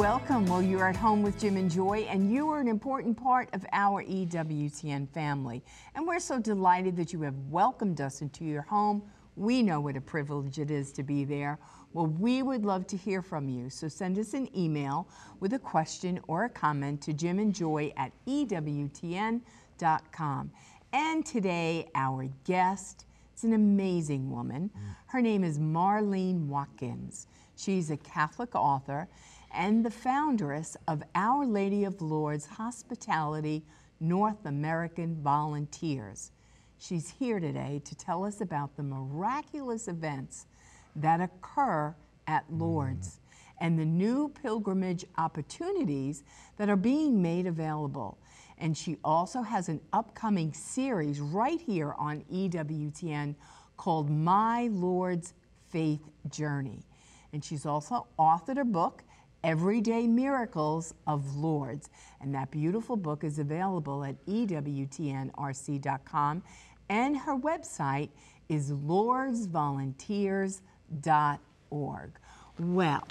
Welcome. Well, you're at home with Jim and Joy, and you are an important part of our EWTN family. And we're so delighted that you have welcomed us into your home. We know what a privilege it is to be there. Well, we would love to hear from you, so send us an email with a question or a comment to jimandjoy@EWTN.com. And today, our guest is an amazing woman. Her name is Marlene Watkins. She's a Catholic author and the founderess of Our Lady of Lourdes Hospitality North American Volunteers. She's here today to tell us about the miraculous events that occur at Lourdes and the new pilgrimage opportunities that are being made available. And she also has an upcoming series right here on EWTN called My Lourdes Faith Journey. And she's also authored a book, Everyday Miracles of Lourdes. And that beautiful book is available at EWTNRC.com. And her website is lourdesvolunteers.org. Well,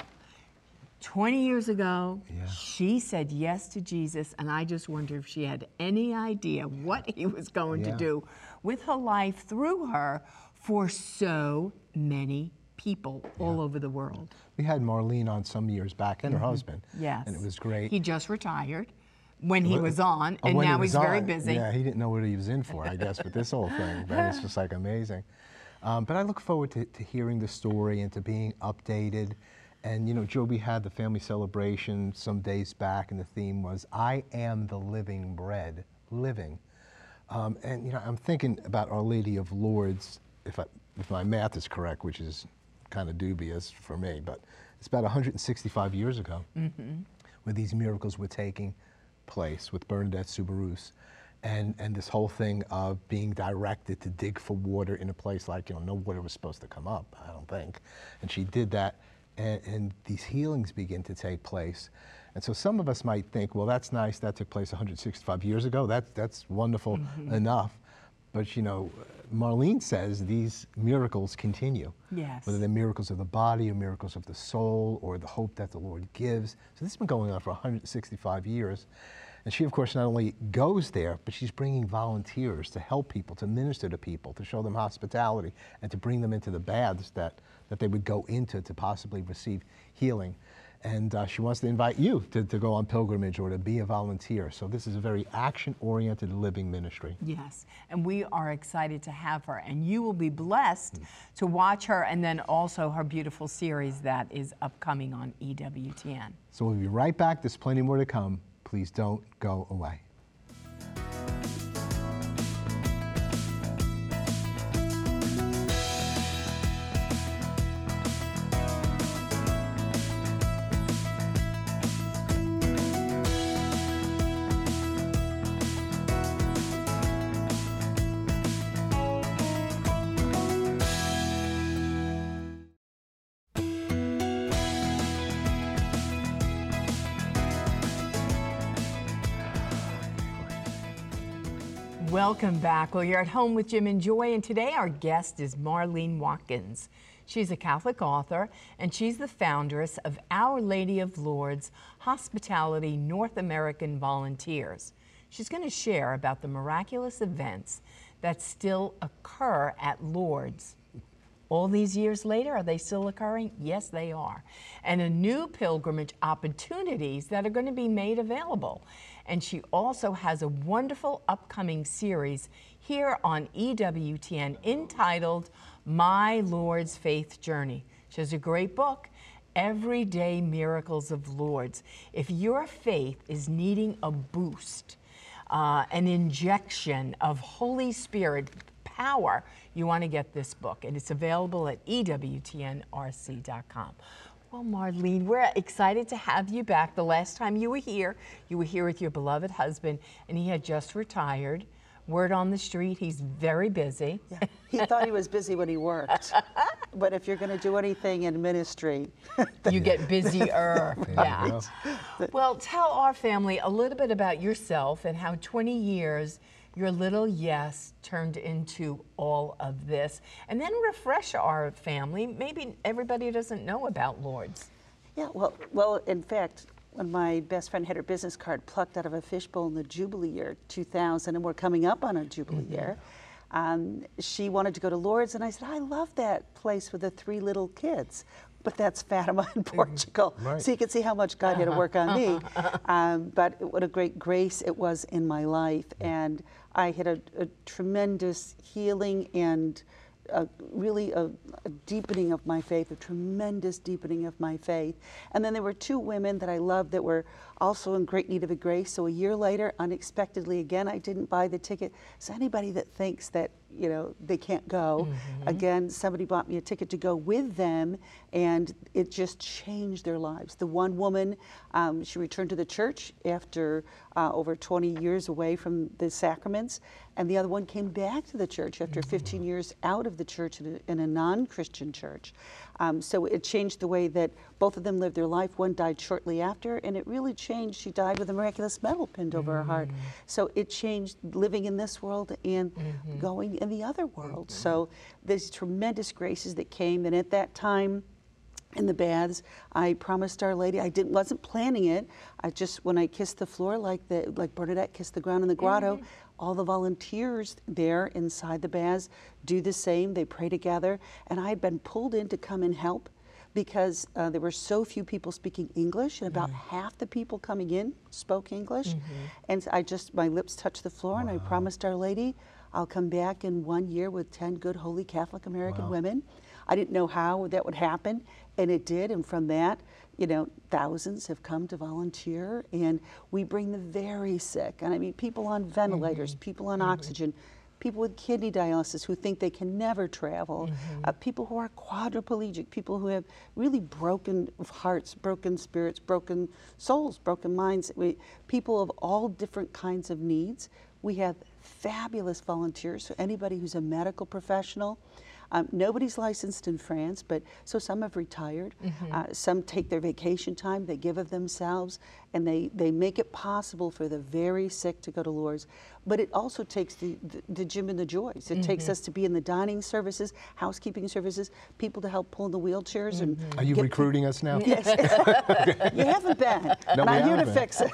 20 years ago, she said yes to Jesus, and I just wonder if she had any idea what he was going to do with her life through her for so many people all over the world. We had Marlene on some years back, and her husband. Yes. And it was great. He just retired when he was on, and now he's very busy. Yeah, he didn't know what he was in for, I guess, with this whole thing, but it's just like amazing. But I look forward to hearing the story and to being updated. And, you know, Joby had the family celebration some days back, and the theme was, I am the living bread, living. And, you know, I'm thinking about Our Lady of Lourdes, if my math is correct, which is kind of dubious for me, but it's about 165 years ago where these miracles were taking place with Bernadette Soubirous, and this whole thing of being directed to dig for water in a place like, you know, no water was supposed to come up, I don't think. And she did that, and these healings begin to take place. And so some of us might think, well, that's nice, that took place 165 years ago, that's wonderful enough. But, you know, Marlene says these miracles continue. Yes. Whether they're miracles of the body or miracles of the soul or the hope that the Lord gives. So this has been going on for 165 years. And she, of course, not only goes there, but she's bringing volunteers to help people, to minister to people, to show them hospitality, and to bring them into the baths that they would go into to possibly receive healing. And she wants to invite you to go on pilgrimage or to be a volunteer. So this is a very action-oriented living ministry. Yes, and we are excited to have her. And you will be blessed to watch her, and then also her beautiful series that is upcoming on EWTN. So we'll be right back. There's plenty more to come. Please don't go away. Welcome back. Well, you're at home with Jim and Joy, and today our guest is Marlene Watkins. She's a Catholic author, and she's the foundress of Our Lady of Lourdes Hospitality North American Volunteers. She's going to share about the miraculous events that still occur at Lourdes. All these years later, are they still occurring? Yes, they are. And a new pilgrimage opportunities that are going to be made available. And she also has a wonderful upcoming series here on EWTN entitled My Lourdes Faith Journey. She has a great book, Everyday Miracles of Lourdes. If your faith is needing a boost, an injection of Holy Spirit power, you want to get this book, and it's available at EWTNRC.com. Well, Marlene, we're excited to have you back. The last time you were here with your beloved husband, and he had just retired. Word on the street, he's very busy. Yeah. He thought he was busy when he worked. But if you're going to do anything in ministry, you get busier. Yeah. Well, tell our family a little bit about yourself and how 20 years your little yes turned into all of this, and then refresh our family. Maybe everybody doesn't know about Lourdes. Yeah, well, in fact, when my best friend had her business card plucked out of a fishbowl in the Jubilee year 2000, and we're coming up on our Jubilee year, she wanted to go to Lourdes, and I said, I love that place with the three little kids, but that's Fatima in Portugal. Right. So you can see how much God had to work on me. But what a great grace it was in my life. And I had a tremendous healing and really a deepening of my faith, a tremendous deepening of my faith. And then there were two women that I loved that were also in great need of a grace. So a year later, unexpectedly again, I didn't buy the ticket. So anybody that thinks that, you know, they can't go, again, somebody bought me a ticket to go with them, and it just changed their lives. The one woman, she returned to the church after over 20 years away from the sacraments, and the other one came back to the church after 15 years out of the church in a non-Christian church. So it changed the way that both of them lived their life. One died shortly after, and it really changed. She died with a miraculous medal pinned over her heart. So it changed living in this world and going in the other world. So there's tremendous graces that came, and at that time in the baths, I promised Our Lady. I wasn't planning it. I just, when I kissed the floor, like Bernadette kissed the ground in the grotto, all the volunteers there inside the baths do the same. They pray together, and I had been pulled in to come and help because there were so few people speaking English, and about half the people coming in spoke English. And I just, my lips touched the floor, and I promised Our Lady, I'll come back in 1 year with 10 good holy Catholic American women. I didn't know how that would happen, and it did, and from that, you know, thousands have come to volunteer, and we bring the very sick, and I mean people on ventilators, people on oxygen, people with kidney dialysis who think they can never travel, people who are quadriplegic, people who have really broken hearts, broken spirits, broken souls, broken minds, people of all different kinds of needs. We have fabulous volunteers, so anybody who's a medical professional, nobody's licensed in France, but so some have retired. Some take their vacation time, they give of themselves, and they make it possible for the very sick to go to Lourdes. But it also takes the Jim and the Joys. It takes us to be in the dining services, housekeeping services, people to help pull in the wheelchairs. And are you recruiting us now? Yes. You haven't been. No, and I'm here to fix it.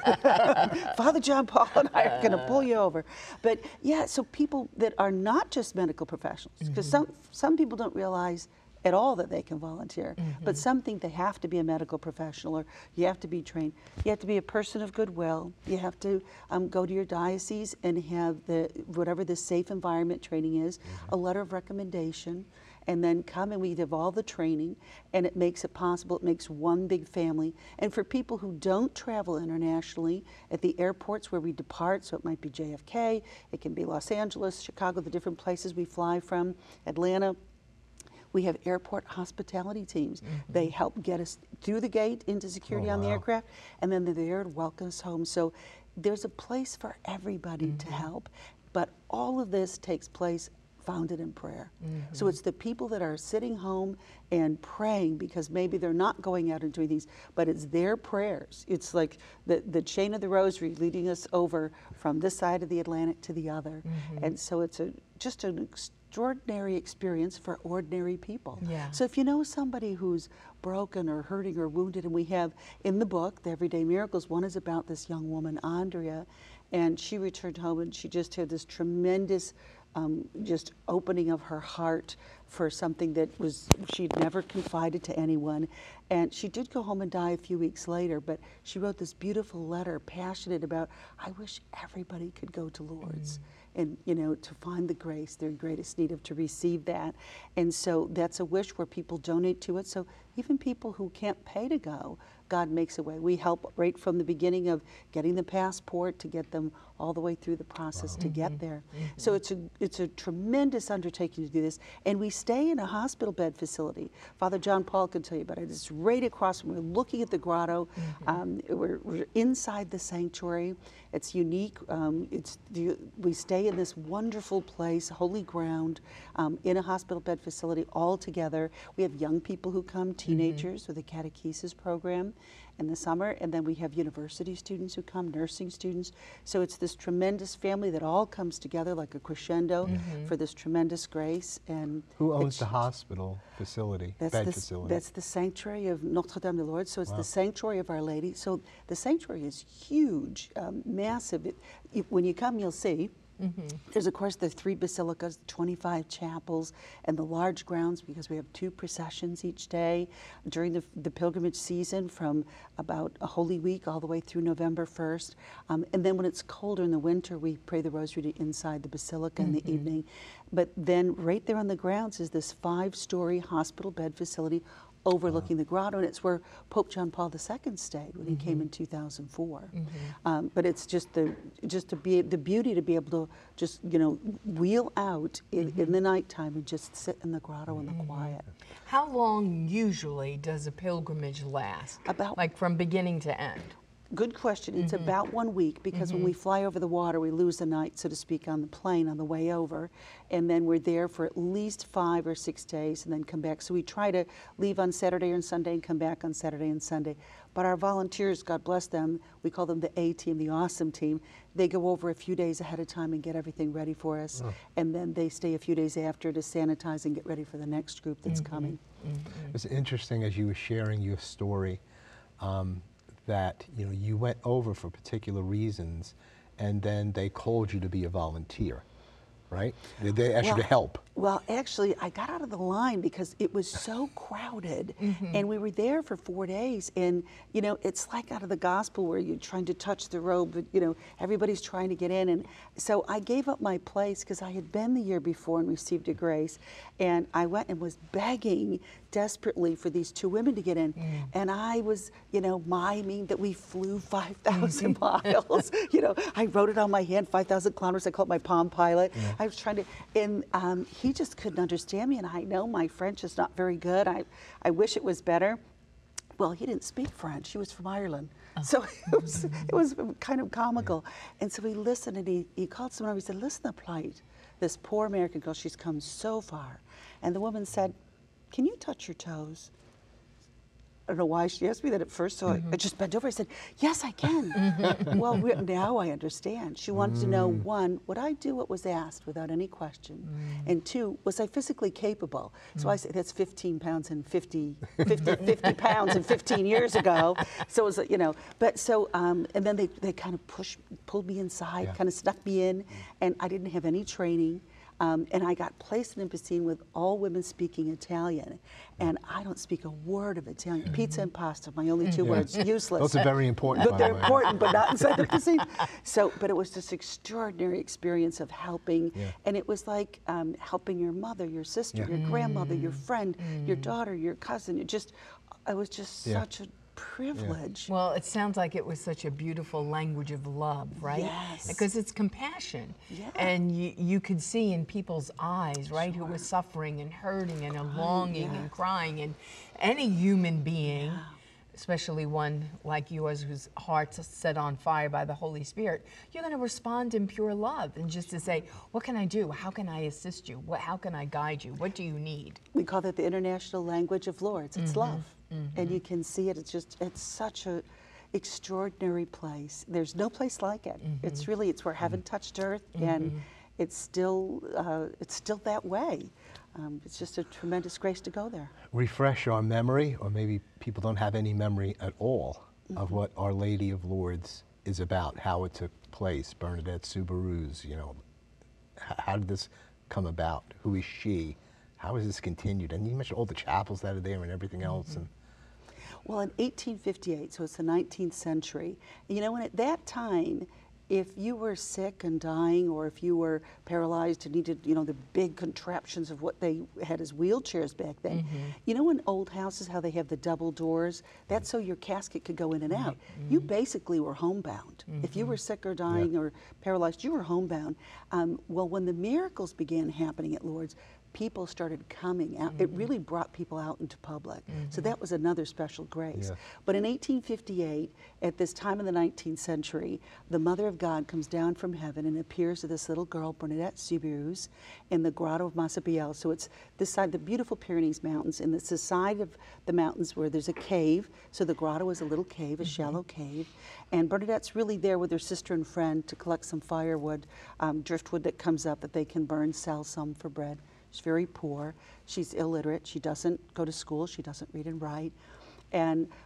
Father John Paul and I are going to pull you over. But yeah, so people that are not just medical professionals, because some people don't realize at all that they can volunteer, but some think they have to be a medical professional, or you have to be trained, you have to be a person of goodwill, you have to go to your diocese and have the whatever the safe environment training is, a letter of recommendation, and then come and we have all the training, and it makes it possible, it makes one big family. And for people who don't travel internationally, at the airports where we depart, so it might be JFK, it can be Los Angeles, Chicago, the different places we fly from, Atlanta, we have airport hospitality teams. They help get us through the gate into security on the aircraft, and then they're there to welcome us home. So there's a place for everybody to help, but all of this takes place founded in prayer. So it's the people that are sitting home and praying, because maybe they're not going out and doing these, but it's their prayers. It's like the chain of the rosary leading us over from this side of the Atlantic to the other. And so it's just an extraordinary experience for ordinary people. So if you know somebody who's broken or hurting or wounded, and we have in the book, The Everyday Miracles, one is about this young woman, Andrea, and she returned home and she just had this tremendous just opening of her heart for something that was she'd never confided to anyone. And she did go home and die a few weeks later, but she wrote this beautiful letter, passionate about, I wish everybody could go to Lourdes and, you know, to find the grace, their greatest need of to receive that. And so that's a wish where people donate to it. So even people who can't pay to go, God makes a way. We help right from the beginning of getting the passport to get them all the way through the process to get there. So it's a tremendous undertaking to do this. And we stay in a hospital bed facility. Father John Paul can tell you about it. It's right across when we're looking at the grotto. We're inside the sanctuary. It's unique. We stay in this wonderful place, holy ground, in a hospital bed facility all together. We have young people who come teenagers with a catechesis program in the summer, and then we have university students who come, nursing students. So it's this tremendous family that all comes together like a crescendo for this tremendous grace. And who owns the hospital facility? That's the sanctuary of Notre Dame de Lourdes. So it's the sanctuary of Our Lady. So the sanctuary is huge, massive. When you come, you'll see. There's, of course, the 3 basilicas, 25 chapels, and the large grounds, because we have 2 processions each day during the pilgrimage season from about Holy Week all the way through November 1st. And then when it's colder in the winter, we pray the rosary inside the basilica in the evening. But then right there on the grounds is this 5-story hospital bed facility overlooking the grotto, and it's where Pope John Paul II stayed when he came in 2004. But it's just the beauty to be able to just, you know, wheel out in the nighttime and just sit in the grotto in the quiet. How long usually does a pilgrimage last? About, like, from beginning to end? Good question. It's about 1 week, because when we fly over the water, we lose a night, so to speak, on the plane on the way over, and then we're there for at least 5 or 6 days and then come back. So we try to leave on Saturday and Sunday and come back on Saturday and Sunday. But our volunteers, God bless them, we call them the A team, the awesome team, they go over a few days ahead of time and get everything ready for us, and then they stay a few days after to sanitize and get ready for the next group that's coming. It's interesting, as you were sharing your story, that, you know, you went over for particular reasons, and then they called you to be a volunteer, right? They asked you to help. Well, actually, I got out of the line because it was so crowded, and we were there for 4 days, and, you know, it's like out of the gospel where you're trying to touch the robe, but, you know, everybody's trying to get in, and so I gave up my place because I had been the year before and received a grace, and I went and was begging desperately for these 2 women to get in, and I was, you know, miming that we flew 5,000 miles, you know, I wrote it on my hand, 5,000 kilometers, I called it my Palm Pilot, I was trying to, and he just couldn't understand me, and I know my French is not very good. I wish it was better. Well, he didn't speak French. He was from Ireland. So it was kind of comical. And so he listened, and he called someone up. He said, listen to the plight. This poor American girl, she's come so far. And the woman said, can you touch your toes? I don't know why she asked me that at first, so I just bent over. I said, yes, I can. Well, now I understand. She wanted to know, 1, would I do what was asked without any question? And 2, was I physically capable? So I said, that's 15 pounds and 50 pounds and 15 years ago. So it was, you know, but so, and then they kind of pulled me inside, kind of snuck me in, and I didn't have any training. And I got placed in a piscine with all women speaking Italian, and I don't speak a word of Italian. Pizza and pasta, my only 2 words, useless. Those are very important. But they're important, but not inside the piscine. So, but it was this extraordinary experience of helping, and it was like helping your mother, your sister, your grandmother, your friend, your daughter, your cousin. It just, it was just such a privilege. Well, it sounds like it was such a beautiful language of love, right? Yes. Because it's compassion. Yeah. And you could see in people's eyes, right, who were suffering and hurting and longing and crying, and any human being, especially one like yours whose heart's set on fire by the Holy Spirit, you're going to respond in pure love, and just to say, what can I do? How can I assist you? How can I guide you? What do you need? We call that the international language of Lourdes. It's love. And you can see it. It's just, it's such a extraordinary place. There's no place like it. It's really, it's where heaven touched earth, and it's still that way. It's just a tremendous grace to go there. Refresh our memory, or maybe people don't have any memory at all of what Our Lady of Lourdes is about, how it took place. Bernadette Soubirous, you know, how did this come about? Who is she? How is this continued? And you mentioned all the chapels that are there and everything else. And well, in 1858, so it's the 19th century, you know, and at that time, if you were sick and dying, or if you were paralyzed and needed, you know, the big contraptions of what they had as wheelchairs back then, you know, in old houses how they have the double doors, that's so your casket could go in and out. You basically were homebound. If you were sick or dying or paralyzed, you were homebound. Well, when the miracles began happening at Lourdes, people started coming out. Mm-hmm. It really brought people out into public. Mm-hmm. So that was another special grace. Yeah. But in 1858, at this time in the 19th century, the Mother of God comes down from heaven and appears to this little girl, Bernadette Soubirous, in the grotto of Massabielle. So it's this side, the beautiful Pyrenees Mountains, and it's the side of the mountains where there's a cave. So the grotto is a little cave, a mm-hmm. shallow cave. And Bernadette's really there with her sister and friend to collect some firewood, driftwood that comes up that they can burn, sell some for bread. She's very poor. She's illiterate. She doesn't go to school. She doesn't read and write.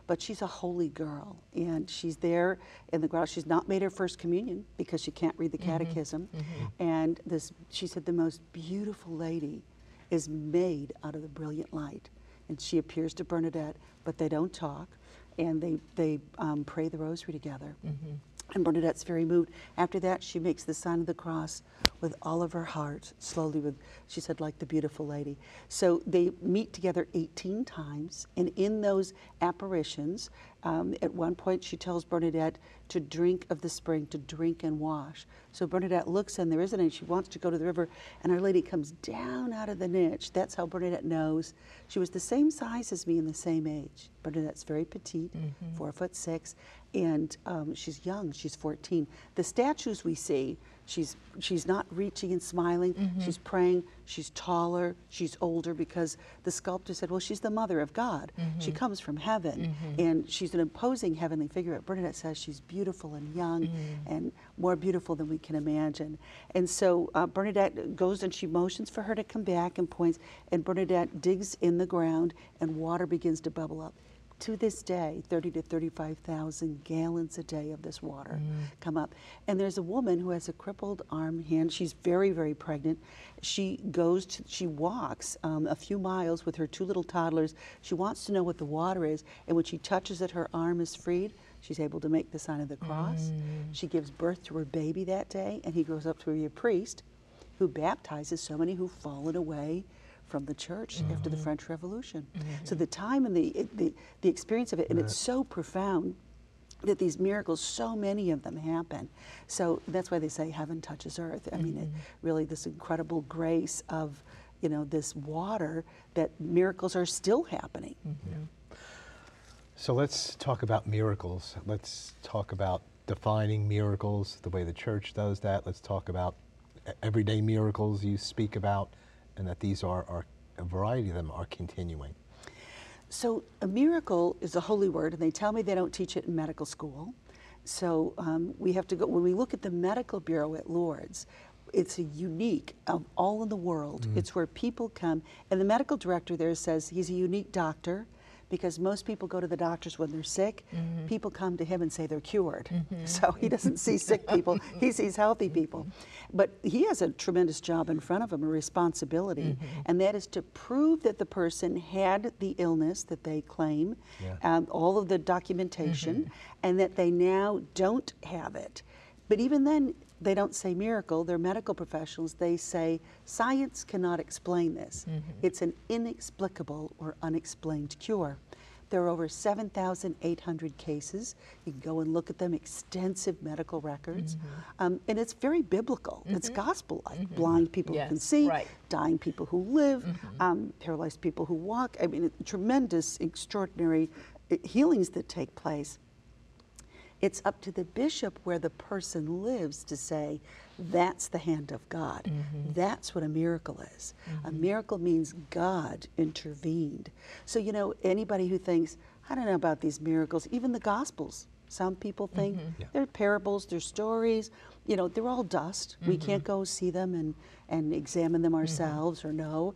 But she's a holy girl, and she's there in the grotto. She's not made her first communion because she can't read the mm-hmm. catechism. Mm-hmm. And this, she said, the most beautiful lady is made out of the brilliant light. And she appears to Bernadette, but they don't talk, and they pray the rosary together. Mm-hmm. And Bernadette's very moved. After that, she makes the sign of the cross with all of her heart, slowly, with, she said, like the beautiful lady. So they meet together 18 times, and in those apparitions, at one point she tells Bernadette to drink of the spring, to drink and wash. So Bernadette looks and there isn't any, she wants to go to the river, and Our Lady comes down out of the niche. That's how Bernadette knows. She was the same size as me and the same age. Bernadette's very petite, mm-hmm. 4'6", and she's young, she's 14. The statues we see, she's not reaching and smiling, mm-hmm. she's praying, she's taller, she's older, because the sculptor said, well, she's the Mother of God. Mm-hmm. She comes from heaven, mm-hmm. and she's an imposing heavenly figure. Bernadette says she's beautiful and young, mm-hmm. and more beautiful than we can imagine. And so Bernadette goes and she motions for her to come back and points, and Bernadette digs in the ground and water begins to bubble up. To this day, 30 to 35,000 gallons a day of this water mm-hmm. come up. And there's a woman who has a crippled arm, hand. She's very, very pregnant. She walks a few miles with her two little toddlers. She wants to know what the water is. And when she touches it, her arm is freed. She's able to make the sign of the cross. Mm-hmm. She gives birth to her baby that day. And he grows up to be a priest who baptizes so many who've fallen away from the church mm-hmm. after the French Revolution. Mm-hmm. So the time and the experience of it, and right. it's so profound that these miracles, so many of them happen. So that's why they say heaven touches earth. I mm-hmm. mean, it, really this incredible grace of, you know, this water, that miracles are still happening. Mm-hmm. Yeah. So let's talk about miracles. Let's talk about defining miracles, the way the church does that. Let's talk about everyday miracles you speak about, and that these are a variety of them are continuing. So a miracle is a holy word, and they tell me they don't teach it in medical school. So we have to go, when we look at the Medical Bureau at Lourdes, it's a unique of all in the world. Mm. It's where people come, and the medical director there says he's a unique doctor, because most people go to the doctors when they're sick. Mm-hmm. People come to him and say they're cured. Mm-hmm. So he doesn't see sick people, he sees healthy people. But he has a tremendous job in front of him, a responsibility, mm-hmm. and that is to prove that the person had the illness that they claim, yeah. All of the documentation, mm-hmm. and that they now don't have it. But even then, they don't say miracle, they're medical professionals. They say, science cannot explain this. Mm-hmm. It's an inexplicable or unexplained cure. There are over 7,800 cases. You can go and look at them, extensive medical records. Mm-hmm. And it's very biblical, mm-hmm. it's gospel-like. Mm-hmm. Blind people yes, who can see, right. dying people who live, mm-hmm. Paralyzed people who walk. I mean, tremendous, extraordinary healings that take place. It's up to the bishop where the person lives to say, that's the hand of God. Mm-hmm. That's what a miracle is. Mm-hmm. A miracle means God intervened. So, you know, anybody who thinks, I don't know about these miracles, even the Gospels, some people think mm-hmm. yeah. they're parables, they're stories, you know, they're all dust. Mm-hmm. We can't go see them and examine them ourselves mm-hmm. or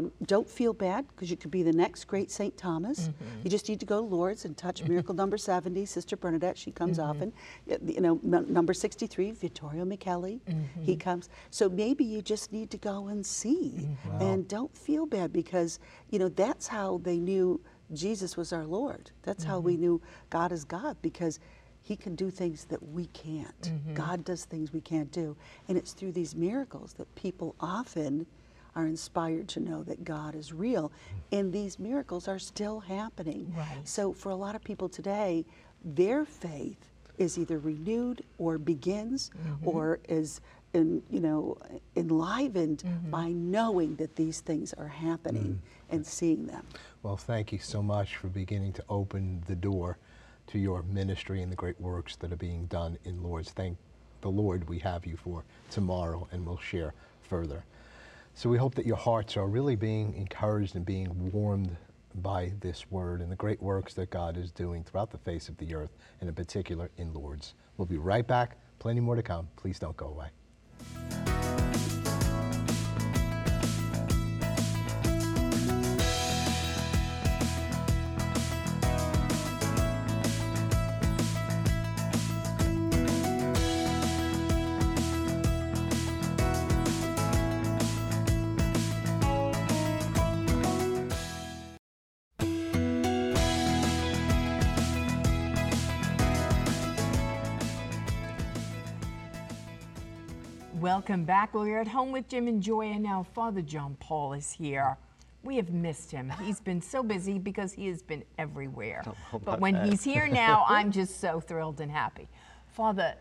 know. Don't feel bad, because you could be the next great St. Thomas. Mm-hmm. You just need to go to Lourdes and touch mm-hmm. miracle number 70, Sister Bernadette, she comes mm-hmm. often. You know, number 63, Vittorio Michele, mm-hmm. he comes. So maybe you just need to go and see. Wow. And don't feel bad, because, you know, that's how they knew Jesus was our Lord. That's mm-hmm. how we knew God is God, because he can do things that we can't. Mm-hmm. God does things we can't do. And it's through these miracles that people often are inspired to know that God is real. And these miracles are still happening. Right. So for a lot of people today, their faith is either renewed or begins mm-hmm. or is enlivened by knowing that these things are happening and seeing them. Well, thank you so much for beginning to open the door to your ministry and the great works that are being done in Lourdes. Thank the Lord we have you for tomorrow, and we'll share further. So we hope that your hearts are really being encouraged and being warmed by this word and the great works that God is doing throughout the face of the earth, and in particular in Lourdes. We'll be right back. Plenty more to come. Please don't go away. Welcome back. Well, we're at home with Jim and Joy, and now Father John Paul is here. We have missed him. He's been so busy because he has been everywhere. But when he's here now, I'm just so thrilled and happy. Father,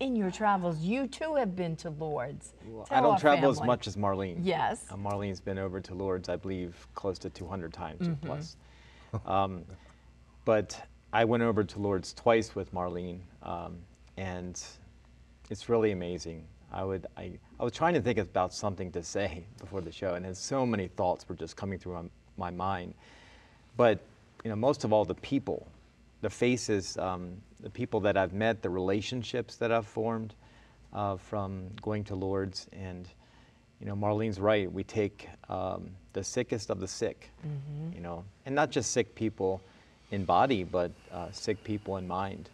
in your travels, you too have been to Lourdes. Well, I don't travel as much as Marlene. Yes. Marlene's been over to Lourdes, I believe, close to 200 times or plus. But I went over to Lourdes twice with Marlene, and it's really amazing. I was trying to think about something to say before the show, and so many thoughts were just coming through my mind. But most of all, the people, the faces, the people that I've met, the relationships that I've formed from going to Lourdes. And Marlene's right. We take the sickest of the sick, and not just sick people in body, but sick people in mind.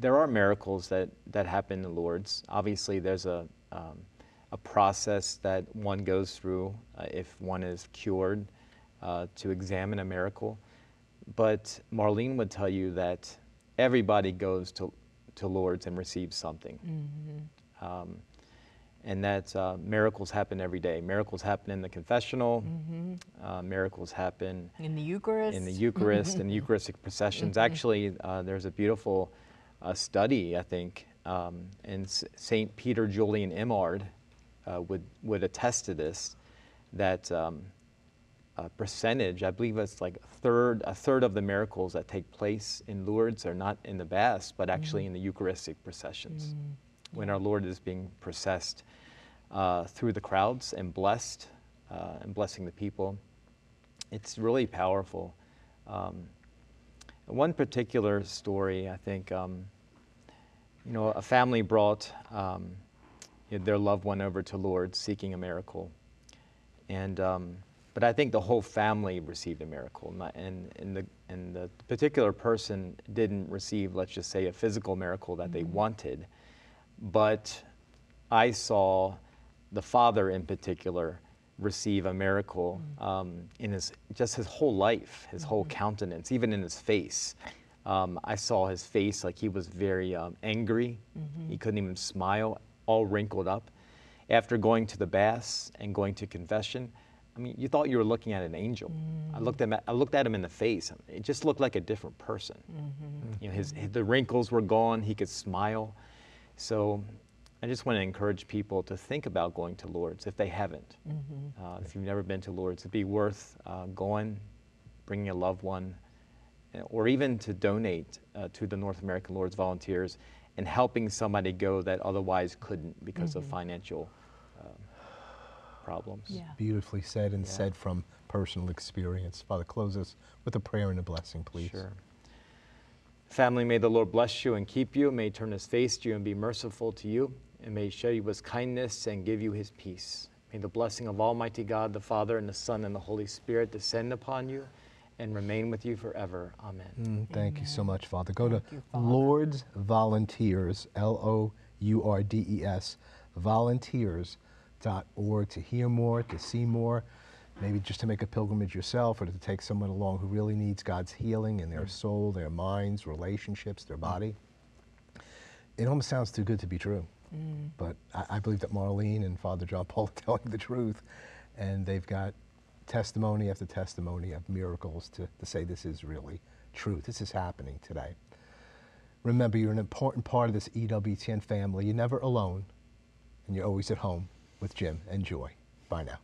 There are miracles that happen in Lourdes. Obviously, there's a process that one goes through if one is cured to examine a miracle. But Marlene would tell you that everybody goes to Lourdes and receives something. And that miracles happen every day. Miracles happen in the confessional. Miracles happen in the Eucharist. In the Eucharist and Eucharistic processions. Actually, there's a beautiful study, I think, and St. Peter Julian Eymard would attest to this. That a percentage, I believe it's like a third of the miracles that take place in Lourdes are not in the Mass, but actually in the Eucharistic processions. When our Lord is being processed through the crowds and blessed, and blessing the people. It's really powerful. One particular story, I think, a family brought their loved one over to Lourdes seeking a miracle. And, but I think the whole family received a miracle, and the particular person didn't receive, let's just say, a physical miracle that they wanted. But I saw the father in particular receive a miracle in his whole life, his whole countenance, even in his face. I saw his face like he was very angry. He couldn't even smile, all wrinkled up. After going to the Mass and going to confession, you thought you were looking at an angel. I looked at him in the face. It just looked like a different person. The wrinkles were gone. He could smile. So I just want to encourage people to think about going to Lourdes if they haven't. If you've never been to Lourdes, it'd be worth going, bringing a loved one, or even to donate to the North American Lourdes Volunteers and helping somebody go that otherwise couldn't because of financial problems. Beautifully said, and said from personal experience. Father, close us with a prayer and a blessing, please. Sure. Family, may the Lord bless you and keep you, may he turn his face to you and be merciful to you, and may he show you his kindness and give you his peace. May the blessing of Almighty God, the Father, and the Son, and the Holy Spirit descend upon you and remain with you forever. Amen. Thank you so much, Father. Go to Lourdes Volunteers, Lourdes, volunteers.org to hear more, to see more. Maybe just to make a pilgrimage yourself, or to take someone along who really needs God's healing in their soul, their minds, relationships, their body. It almost sounds too good to be true, but I believe that Marlene and Father John Paul are telling the truth, and they've got testimony after testimony of miracles to say this is really true. This is happening today. Remember, you're an important part of this EWTN family. You're never alone, and you're always at home with Jim and Joy. Bye now.